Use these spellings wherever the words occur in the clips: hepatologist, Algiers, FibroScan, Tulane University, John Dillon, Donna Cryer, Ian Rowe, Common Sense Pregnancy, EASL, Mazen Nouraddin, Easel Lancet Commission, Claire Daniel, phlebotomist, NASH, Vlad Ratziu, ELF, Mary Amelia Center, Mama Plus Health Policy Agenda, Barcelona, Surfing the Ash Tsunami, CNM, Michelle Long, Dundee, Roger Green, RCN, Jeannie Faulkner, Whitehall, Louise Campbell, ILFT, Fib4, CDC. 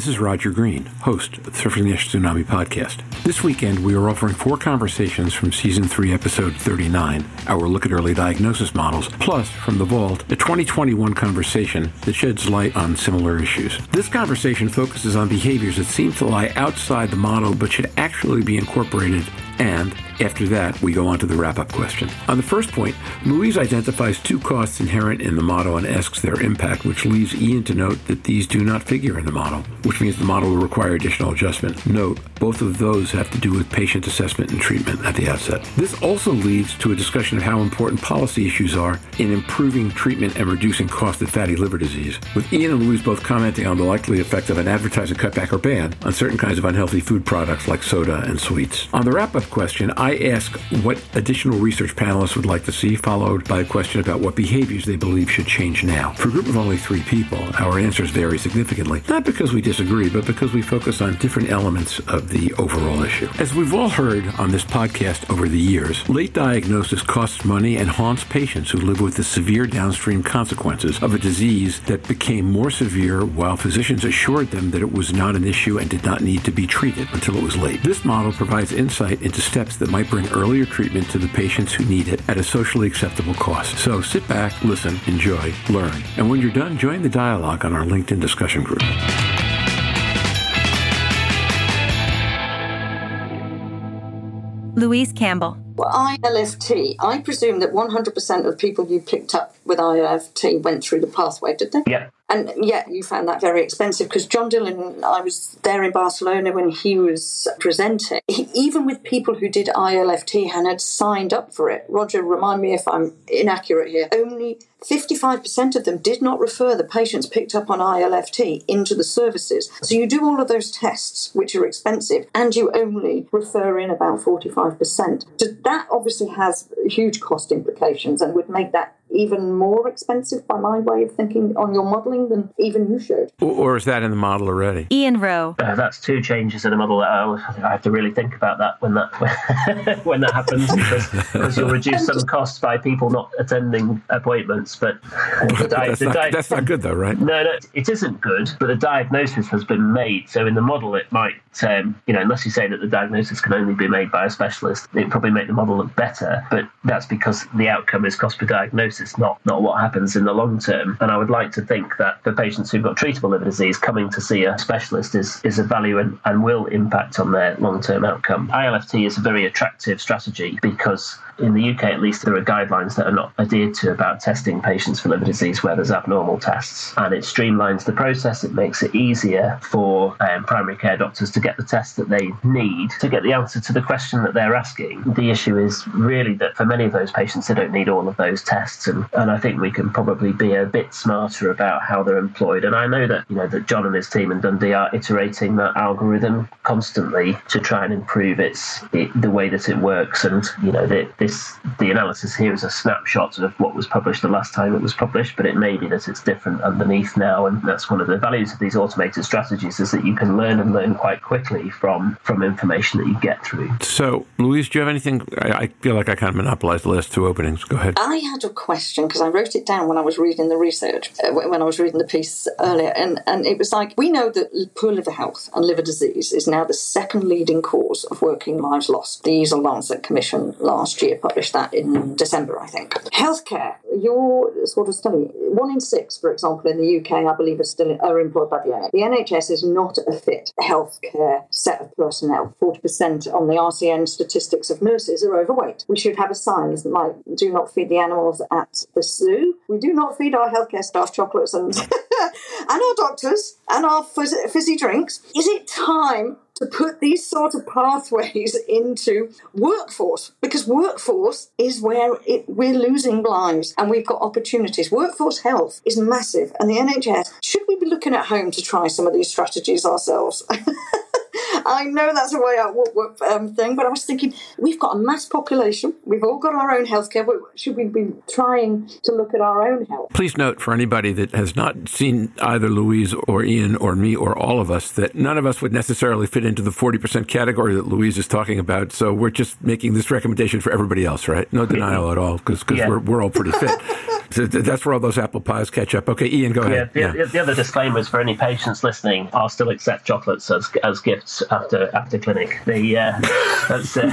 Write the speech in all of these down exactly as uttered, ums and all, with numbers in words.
This is Roger Green, host of the Surfing the Ash Tsunami podcast. This weekend, we are offering four conversations from Season three, Episode thirty-nine, our look at early diagnosis models, plus, from the vault, a twenty twenty-one conversation that sheds light on similar issues. This conversation focuses on behaviors that seem to lie outside the model but should actually be incorporated, and after that, we go on to the wrap-up question. On the first point, Louise identifies two costs inherent in the model and asks their impact, which leaves Ian to note that these do not figure in the model, which means the model will require additional adjustment. Note, both of those have to do with patient assessment and treatment at the outset. This also leads to a discussion of how important policy issues are in improving treatment and reducing cost of fatty liver disease, with Ian and Louise both commenting on the likely effect of an advertising cutback or ban on certain kinds of unhealthy food products like soda and sweets. On the wrap-up question, I ask what additional research panelists would like to see, followed by a question about what behaviors they believe should change now. For a group of only three people, our answers vary significantly, not because we disagree, but because we focus on different elements of the overall issue. As we've all heard on this podcast over the years, late diagnosis costs money and haunts patients who live with the severe downstream consequences of a disease that became more severe while physicians assured them that it was not an issue and did not need to be treated until it was late. This model provides insight into steps that might bring earlier treatment to the patients who need it at a socially acceptable cost. So sit back, listen, enjoy, learn. And when you're done, join the dialogue on our LinkedIn discussion group. Louise Campbell. Well, I L F T, I presume that one hundred percent of people you picked up with I L F T went through the pathway, did they? Yeah. And yet you found that very expensive because John Dillon, I was there in Barcelona when he was presenting. He, even with people who did I L F T and had signed up for it, Roger, remind me if I'm inaccurate here, only fifty-five percent of them did not refer the patients picked up on I L F T into the services. So you do all of those tests, which are expensive, and you only refer in about forty-five percent. So that obviously has huge cost implications and would make that even more expensive by my way of thinking on your modelling than even you showed. Or is that in the model already? Ian Rowe. Uh, that's two changes in the model. That I, I have to really think about that when that when that happens because, because you'll reduce some costs by people not attending appointments. But, but di- that's, not, di- that's not good though, right? No, no, it isn't good, but the diagnosis has been made. So in the model it might, um, you know, unless you say that the diagnosis can only be made by a specialist, it probably make the model look better. But that's because the outcome is cost per diagnosis. It's not, not what happens in the long term. And I would like to think that for patients who've got treatable liver disease, coming to see a specialist is, is a value and, and will impact on their long-term outcome. I L F T is a very attractive strategy because in the U K, at least, there are guidelines that are not adhered to about testing patients for liver disease where there's abnormal tests. And it streamlines the process. It makes it easier for um, primary care doctors to get the tests that they need to get the answer to the question that they're asking. The issue is really that for many of those patients, they don't need all of those tests. And, and I think we can probably be a bit smarter about how they're employed. And I know that, you know, that John and his team in Dundee are iterating that algorithm constantly to try and improve its it, the way that it works. And, you know, that this the analysis here is a snapshot of what was published the last time it was published, but it may be that it's different underneath now. And that's one of the values of these automated strategies is that you can learn and learn quite quickly from, from information that you get through. So, Louise, do you have anything? I, I feel like I kind of monopolized the last two openings. Go ahead. I had a question because I wrote it down when I was reading the research, uh, when I was reading the piece earlier. And, and it was like, we know that poor liver health and liver disease is now the second leading cause of working lives lost. The Easel Lancet Commission last year published that in December, I think. Healthcare, your sort of study, one in six, for example, in the U K, I believe, are still are employed by the N H S. The N H S is not a fit healthcare set of personnel. forty percent on the R C N statistics of nurses are overweight. We should have a sign like, do not feed the animals at the zoo. We do not feed our healthcare staff chocolates and, and our doctors and our fizzy, fizzy drinks. Is it time to put these sort of pathways into workforce, because workforce is where it, we're losing lives and we've got opportunities. Workforce health is massive, and the N H S, should we be looking at home to try some of these strategies ourselves? I know that's a way out whoop, whoop, um, thing, but I was thinking, we've got a mass population. We've all got our own healthcare. Should we be trying to look at our own health? Please note for anybody that has not seen either Louise or Ian or me or all of us that none of us would necessarily fit into the forty percent category that Louise is talking about. So we're just making this recommendation for everybody else, right? No denial at all because because yeah. we're, we're all pretty fit. So that's where all those apple pies catch up. Okay, Ian, go ahead. Yeah, the, yeah. the other disclaimer is for any patients listening, I'll still accept chocolates as as gifts after after clinic. The uh, that's uh,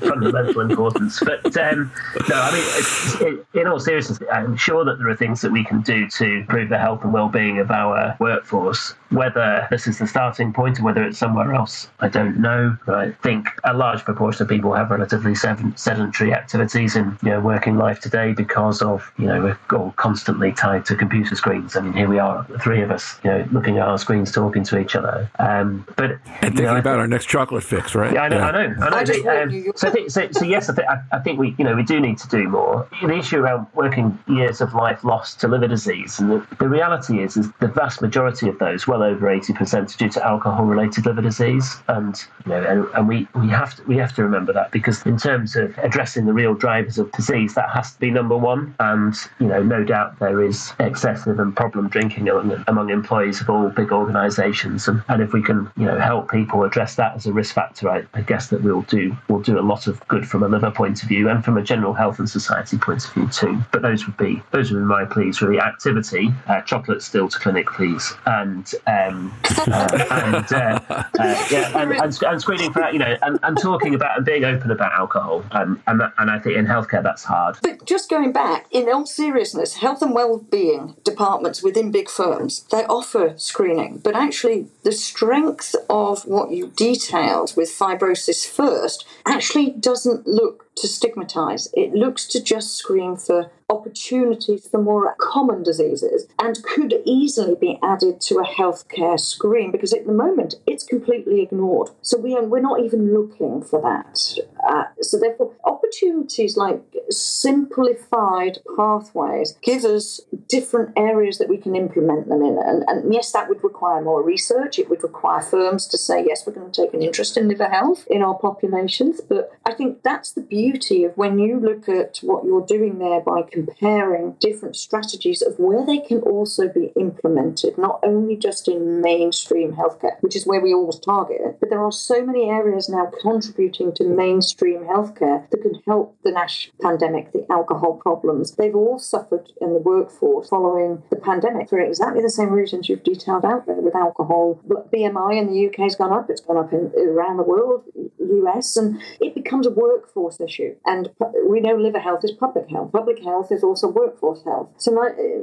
fundamental importance. But um, no, I mean, it's, it, in all seriousness, I'm sure that there are things that we can do to improve the health and well-being of our workforce. Whether this is the starting point or whether it's somewhere else, I don't know. But I think a large proportion of people have relatively sedentary activities in you know, working life today because of, you know, we're all constantly tied to computer screens. I mean, here we are, the three of us, you know, looking at our screens, talking to each other. Um, but and thinking you know, about th- our next chocolate fix, right? Yeah, I know. Yeah. I know. I know. I just um, you. So, I think, so, so yes, I, th- I think we, you know, we do need to do more. The issue around working years of life lost to liver disease, and the, the reality is, is the vast majority of those, well over eighty percent, due to alcohol-related liver disease, and you know, and, and we, we have to we have to remember that, because in terms of addressing the real drivers of disease, that has to be number one. And you know, no doubt there is excessive and problem drinking among, among employees of all big organisations, and, and if we can you know help people address that as a risk factor, I, I guess that we'll do we'll do a lot of good from a liver point of view and from a general health and society point of view too. But those would be those would be my pleas, really. Activity, uh, chocolate still to clinic, please, and. Um, uh, and, uh, uh, yeah, and, and, and screening for, you know, and, and talking about and being open about alcohol. Um, and, and I think in healthcare, that's hard. But just going back, in all seriousness, health and well-being departments within big firms, they offer screening. But actually, the strength of what you detailed with fibrosis first actually doesn't look to stigmatise. It looks to just screen for opportunities for more common diseases and could easily be added to a healthcare screen, because at the moment it's completely ignored. So we are, we're not even looking for that. Uh, so therefore, opportunities like simplified pathways give us different areas that we can implement them in. And, and yes, that would require more research. It would require firms to say, yes, we're going to take an interest in liver health in our populations. But I think that's the beauty of when you look at what you're doing there by comparing different strategies of where they can also be implemented, not only just in mainstream healthcare, which is where we always target, but there are so many areas now contributing to mainstream healthcare that can help the NASH pandemic, the alcohol problems. They've all suffered in the workforce following the pandemic for exactly the same reasons you've detailed out there with alcohol. B M I in the U K has gone up, it's gone up in, around the world, U S, and it becomes a workforce issue. And we know liver health is public health. Public health is also workforce health. So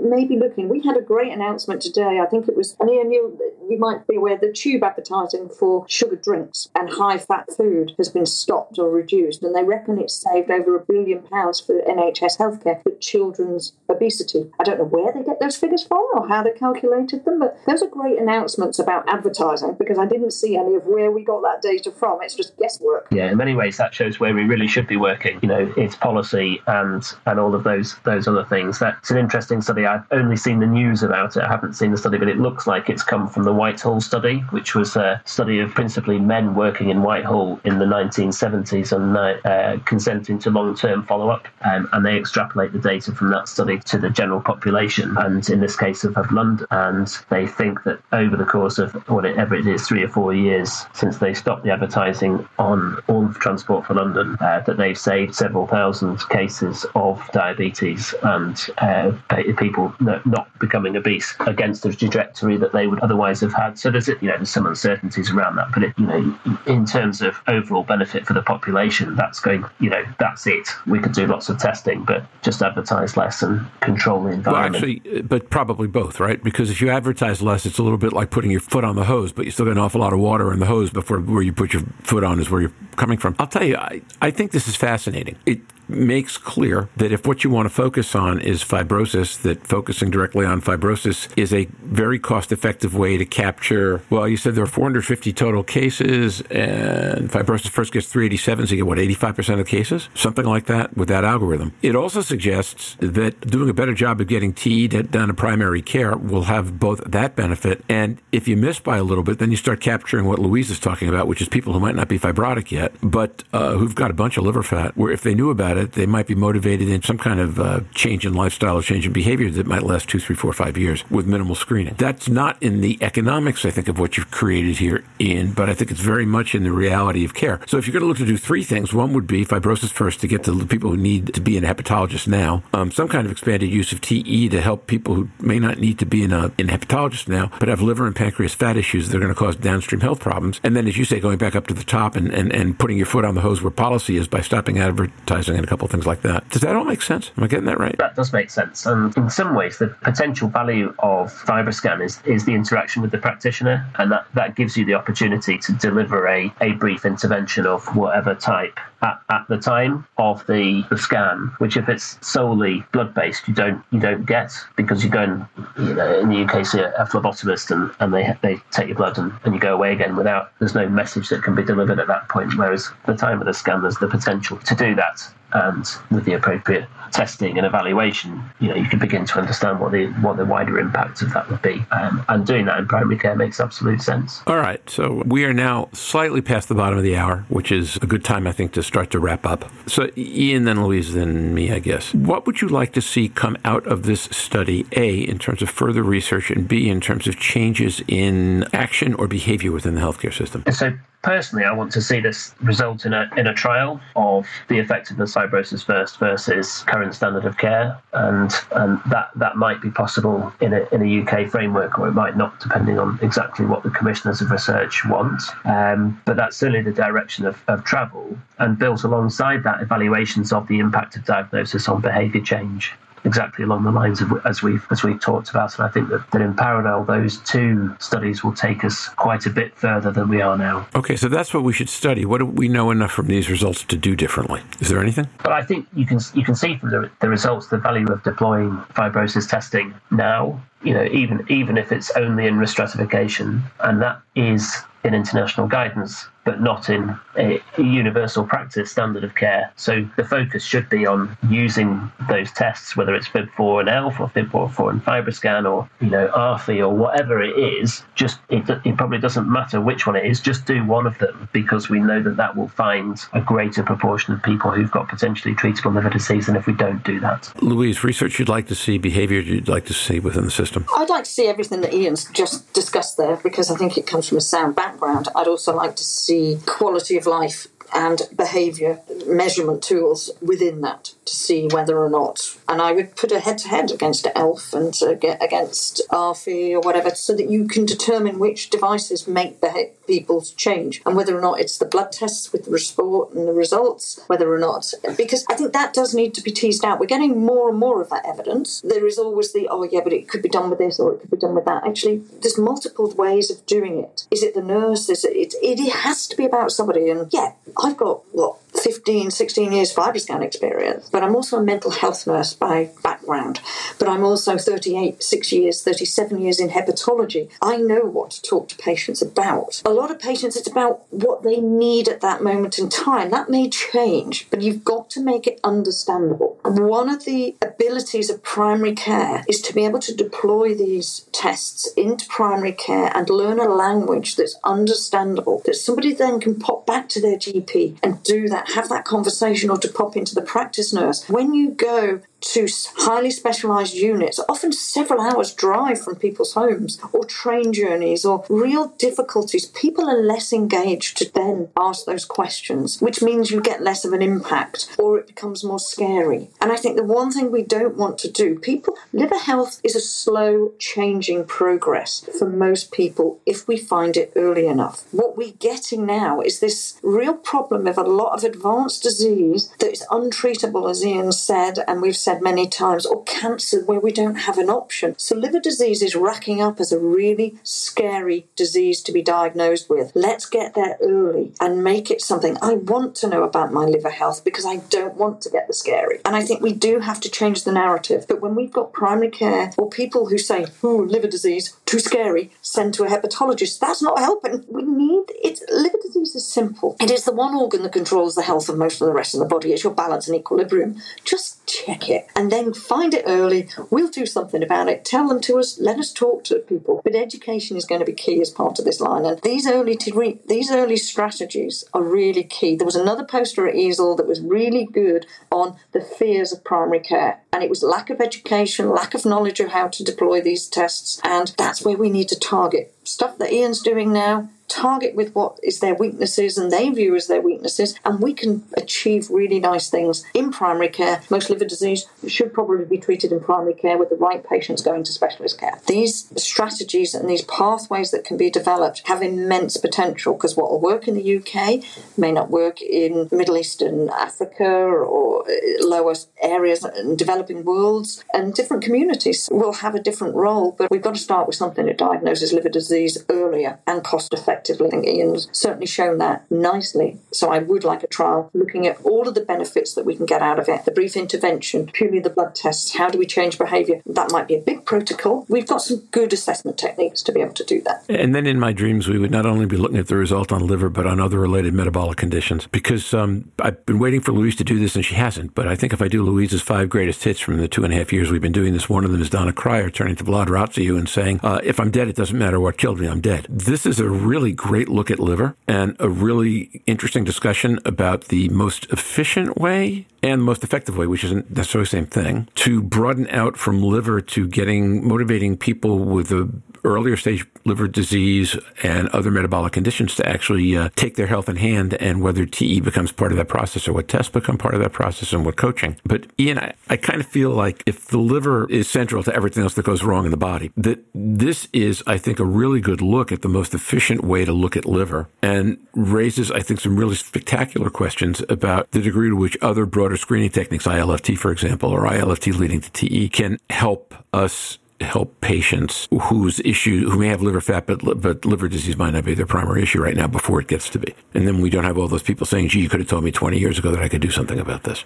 maybe looking, we had a great announcement today. I think it was, and Ian, you, you might be aware, the tube advertising for sugar drinks and high-fat food has been stopped or reduced, and they reckon it's saved over a billion pounds for N H S healthcare for children's obesity. I don't know where they get those figures from or how they calculated them, but those are great announcements about advertising, because I didn't see any of where we got that data from. It's just guesswork. Yeah, in many ways that shows where we really should be working. You know, it's policy and, and all of those those other things. That's an interesting study. I've only seen the news about it. I haven't seen the study, but it looks like it's come from the Whitehall study, which was a study of principally men working in Whitehall in the nineteen seventies and uh, consenting to long-term follow-up. Um, and they extrapolate the data from that study to the general population, and in this case of, of London. And they think that over the course of whatever it is, three or four years since they stopped the advertising on all transport for London, uh, that they've saved several thousand cases of diabetes and uh, people not becoming obese against the trajectory that they would otherwise have had. So there's, you know, there's some uncertainties around that, but it, you know, in terms of overall benefit for the population, that's going, you know, that's it. We could do lots of testing, but just advertise less and control the environment. Well, actually, but probably both, right? Because if you advertise less, it's a little bit like putting your foot on the hose, but you still got an awful lot of water in the hose before where you put your foot on is where you're coming from. I'll tell you, I, I think this is fascinating. It makes clear that if what you want to focus on is fibrosis, that focusing directly on fibrosis is a very cost-effective way to capture, well, you said there are four hundred fifty total cases, and fibrosis first gets three eighty-seven, so you get, what, eighty-five percent of cases? Something like that with that algorithm. It also suggests that doing a better job of getting T E down to primary care will have both that benefit, and if you miss by a little bit, then you start capturing what Louise is talking about, which is people who might not be fibrotic yet, but uh, who've got a bunch of liver fat, where if they knew about at it, they might be motivated in some kind of uh, change in lifestyle or change in behavior that might last two, three, four, five years with minimal screening. That's not in the economics, I think, of what you've created here, Ian, but I think it's very much in the reality of care. So if you're going to look to do three things, one would be fibrosis first to get to the people who need to be in a hepatologist now, um, some kind of expanded use of T E to help people who may not need to be in a, in a hepatologist now, but have liver and pancreas fat issues that are going to cause downstream health problems. And then, as you say, going back up to the top and, and, and putting your foot on the hose where policy is by stopping advertising and a couple of things like that. Does that all make sense? Am I getting that right? That does make sense. And in some ways, the potential value of FibroScan is, is the interaction with the practitioner. And that, that gives you the opportunity to deliver a, a brief intervention of whatever type at, at the time of the, the scan, which if it's solely blood-based, you don't you don't get, because you go and, you know, in the U K, see a, a phlebotomist and, and they they take your blood and, and you go away again without, there's no message that can be delivered at that point. Whereas at the time of the scan, there's the potential to do that. And with the appropriate testing and evaluation, you know, you can begin to understand what the what the wider impact of that would be. Um, and doing that in primary care makes absolute sense. All right. So we are now slightly past the bottom of the hour, which is a good time, I think, to start to wrap up. So Ian, then Louise, then me, I guess. What would you like to see come out of this study, A, in terms of further research, and B, in terms of changes in action or behavior within the healthcare system? So personally, I want to see this result in a in a trial of the effectiveness of fibrosis first versus current standard of care, and and that, that might be possible in a in a U K framework, or it might not, depending on exactly what the commissioners of research want. Um, but that's certainly the direction of, of travel, and built alongside that evaluations of the impact of diagnosis on behaviour change. Exactly along the lines of as we've as we've talked about, and I think that, that in parallel, those two studies will take us quite a bit further than we are now. Okay, so that's what we should study. What do we know enough from these results to do differently? Is there anything? But I think you can you can see from the, the results the value of deploying fibrosis testing now. You know, even even if it's only in risk stratification, and that is in international guidance, but not in a universal practice standard of care. So the focus should be on using those tests, whether it's Fib four and E L F or Fib four and FibroScan or, you know, ARFI or whatever it is. Just it, it probably doesn't matter which one it is. Just do one of them, because we know that that will find a greater proportion of people who've got potentially treatable liver disease than if we don't do that. Louise, research you'd like to see, behaviour you'd like to see within the system? I'd like to see everything that Ian's just discussed there, because I think it comes from a sound background. I'd also like to see quality of life and behaviour measurement tools within that to see whether or not. And I would put a head-to-head against E L F and uh, get against ARFI or whatever, so that you can determine which devices make beha- people's change, and whether or not it's the blood tests with the report and the results, whether or not... Because I think that does need to be teased out. We're getting more and more of that evidence. There is always the, oh, yeah, but it could be done with this or it could be done with that. Actually, there's multiple ways of doing it. Is it the nurse? Is it, it, it has to be about somebody. And, yeah, I've got, what, fifteen, sixteen years FibroScan experience, but I'm also a mental health nurse by background, but I'm also thirty-eight, six years, thirty-seven years in hepatology. I know what to talk to patients about. A lot of patients, it's about what they need at that moment in time. That may change, but you've got to make it understandable. And one of the abilities of primary care is to be able to deploy these tests into primary care and learn a language that's understandable, that somebody then can pop back to their G P and do that, have that conversation, or to pop into the practice nurse. When you go to highly specialised units, often several hours drive from people's homes, or train journeys, or real difficulties, people are less engaged to then ask those questions, which means you get less of an impact, or it becomes more scary. And I think the one thing we don't want to do, people, liver health is a slow changing progress for most people if we find it early enough. What we're getting now is this real problem of a lot of advanced disease that is untreatable, as Ian said, and we've said many times, or cancer where we don't have an option. So liver disease is racking up as a really scary disease to be diagnosed with. Let's get there early and make it something. I want to know about my liver health, because I don't want to get the scary. And I think we do have to change the narrative. But when we've got primary care or people who say, oh, liver disease, too scary, send to a hepatologist, that's not helping. We need it. Liver disease is it's simple. It is the one organ that controls the health of most of the rest of the body. It's your balance and equilibrium. Just check it and then find it early. We'll do something about it. Tell them to us. Let us talk to people. But education is going to be key as part of this line. And these early to re- these early strategies are really key. There was another poster at EASL that was really good on the fears of primary care. And it was lack of education, lack of knowledge of how to deploy these tests. And that's where we need to target. Stuff that Ian's doing now, target with what is their weaknesses and they view as their weaknesses, and we can achieve really nice things in primary care. Most liver disease should probably be treated in primary care with the right patients going to specialist care. These strategies and these pathways that can be developed have immense potential, because what will work in the U K may not work in Middle Eastern Africa or lower areas and developing worlds, and different communities will have a different role, but we've got to start with something that diagnoses liver disease earlier and cost effectively. I think Ian's certainly shown that nicely. So I would like a trial looking at all of the benefits that we can get out of it. The brief intervention, purely the blood tests, how do we change behaviour? That might be a big protocol. We've got some good assessment techniques to be able to do that. And then in my dreams, we would not only be looking at the result on liver, but on other related metabolic conditions. Because um, I've been waiting for Louise to do this, and she hasn't. But I think if I do Louise's five greatest hits from the two and a half years we've been doing this, one of them is Donna Cryer turning to Vlad Ratziu and saying, uh, if I'm dead, it doesn't matter what killed me, I'm dead. This is a really great look at liver and a really interesting discussion about the most efficient way and most effective way, which isn't necessarily the same thing, to broaden out from liver to getting motivating people with a earlier stage liver disease and other metabolic conditions to actually uh, take their health in hand, and whether T E becomes part of that process or what tests become part of that process and what coaching. But Ian, I, I kind of feel like if the liver is central to everything else that goes wrong in the body, that this is, I think, a really good look at the most efficient way to look at liver, and raises, I think, some really spectacular questions about the degree to which other broader screening techniques, I L F T, for example, or I L F T leading to T E, can help us help patients whose issue, who may have liver fat, but, but liver disease might not be their primary issue right now before it gets to be. And then we don't have all those people saying, gee, you could have told me twenty years ago that I could do something about this.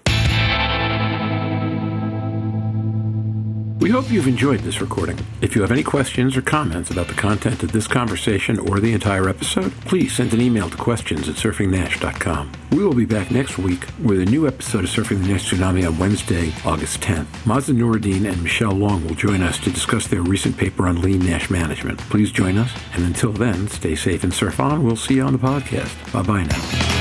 We hope you've enjoyed this recording. If you have any questions or comments about the content of this conversation or the entire episode, please send an email to questions at surfing nash dot com. We will be back next week with a new episode of Surfing the Ash Tsunami on Wednesday, August tenth. Mazen Nouraddin and Michelle Long will join us to discuss their recent paper on lean N A S H management. Please join us, and until then, stay safe and surf on. We'll see you on the podcast. Bye-bye now.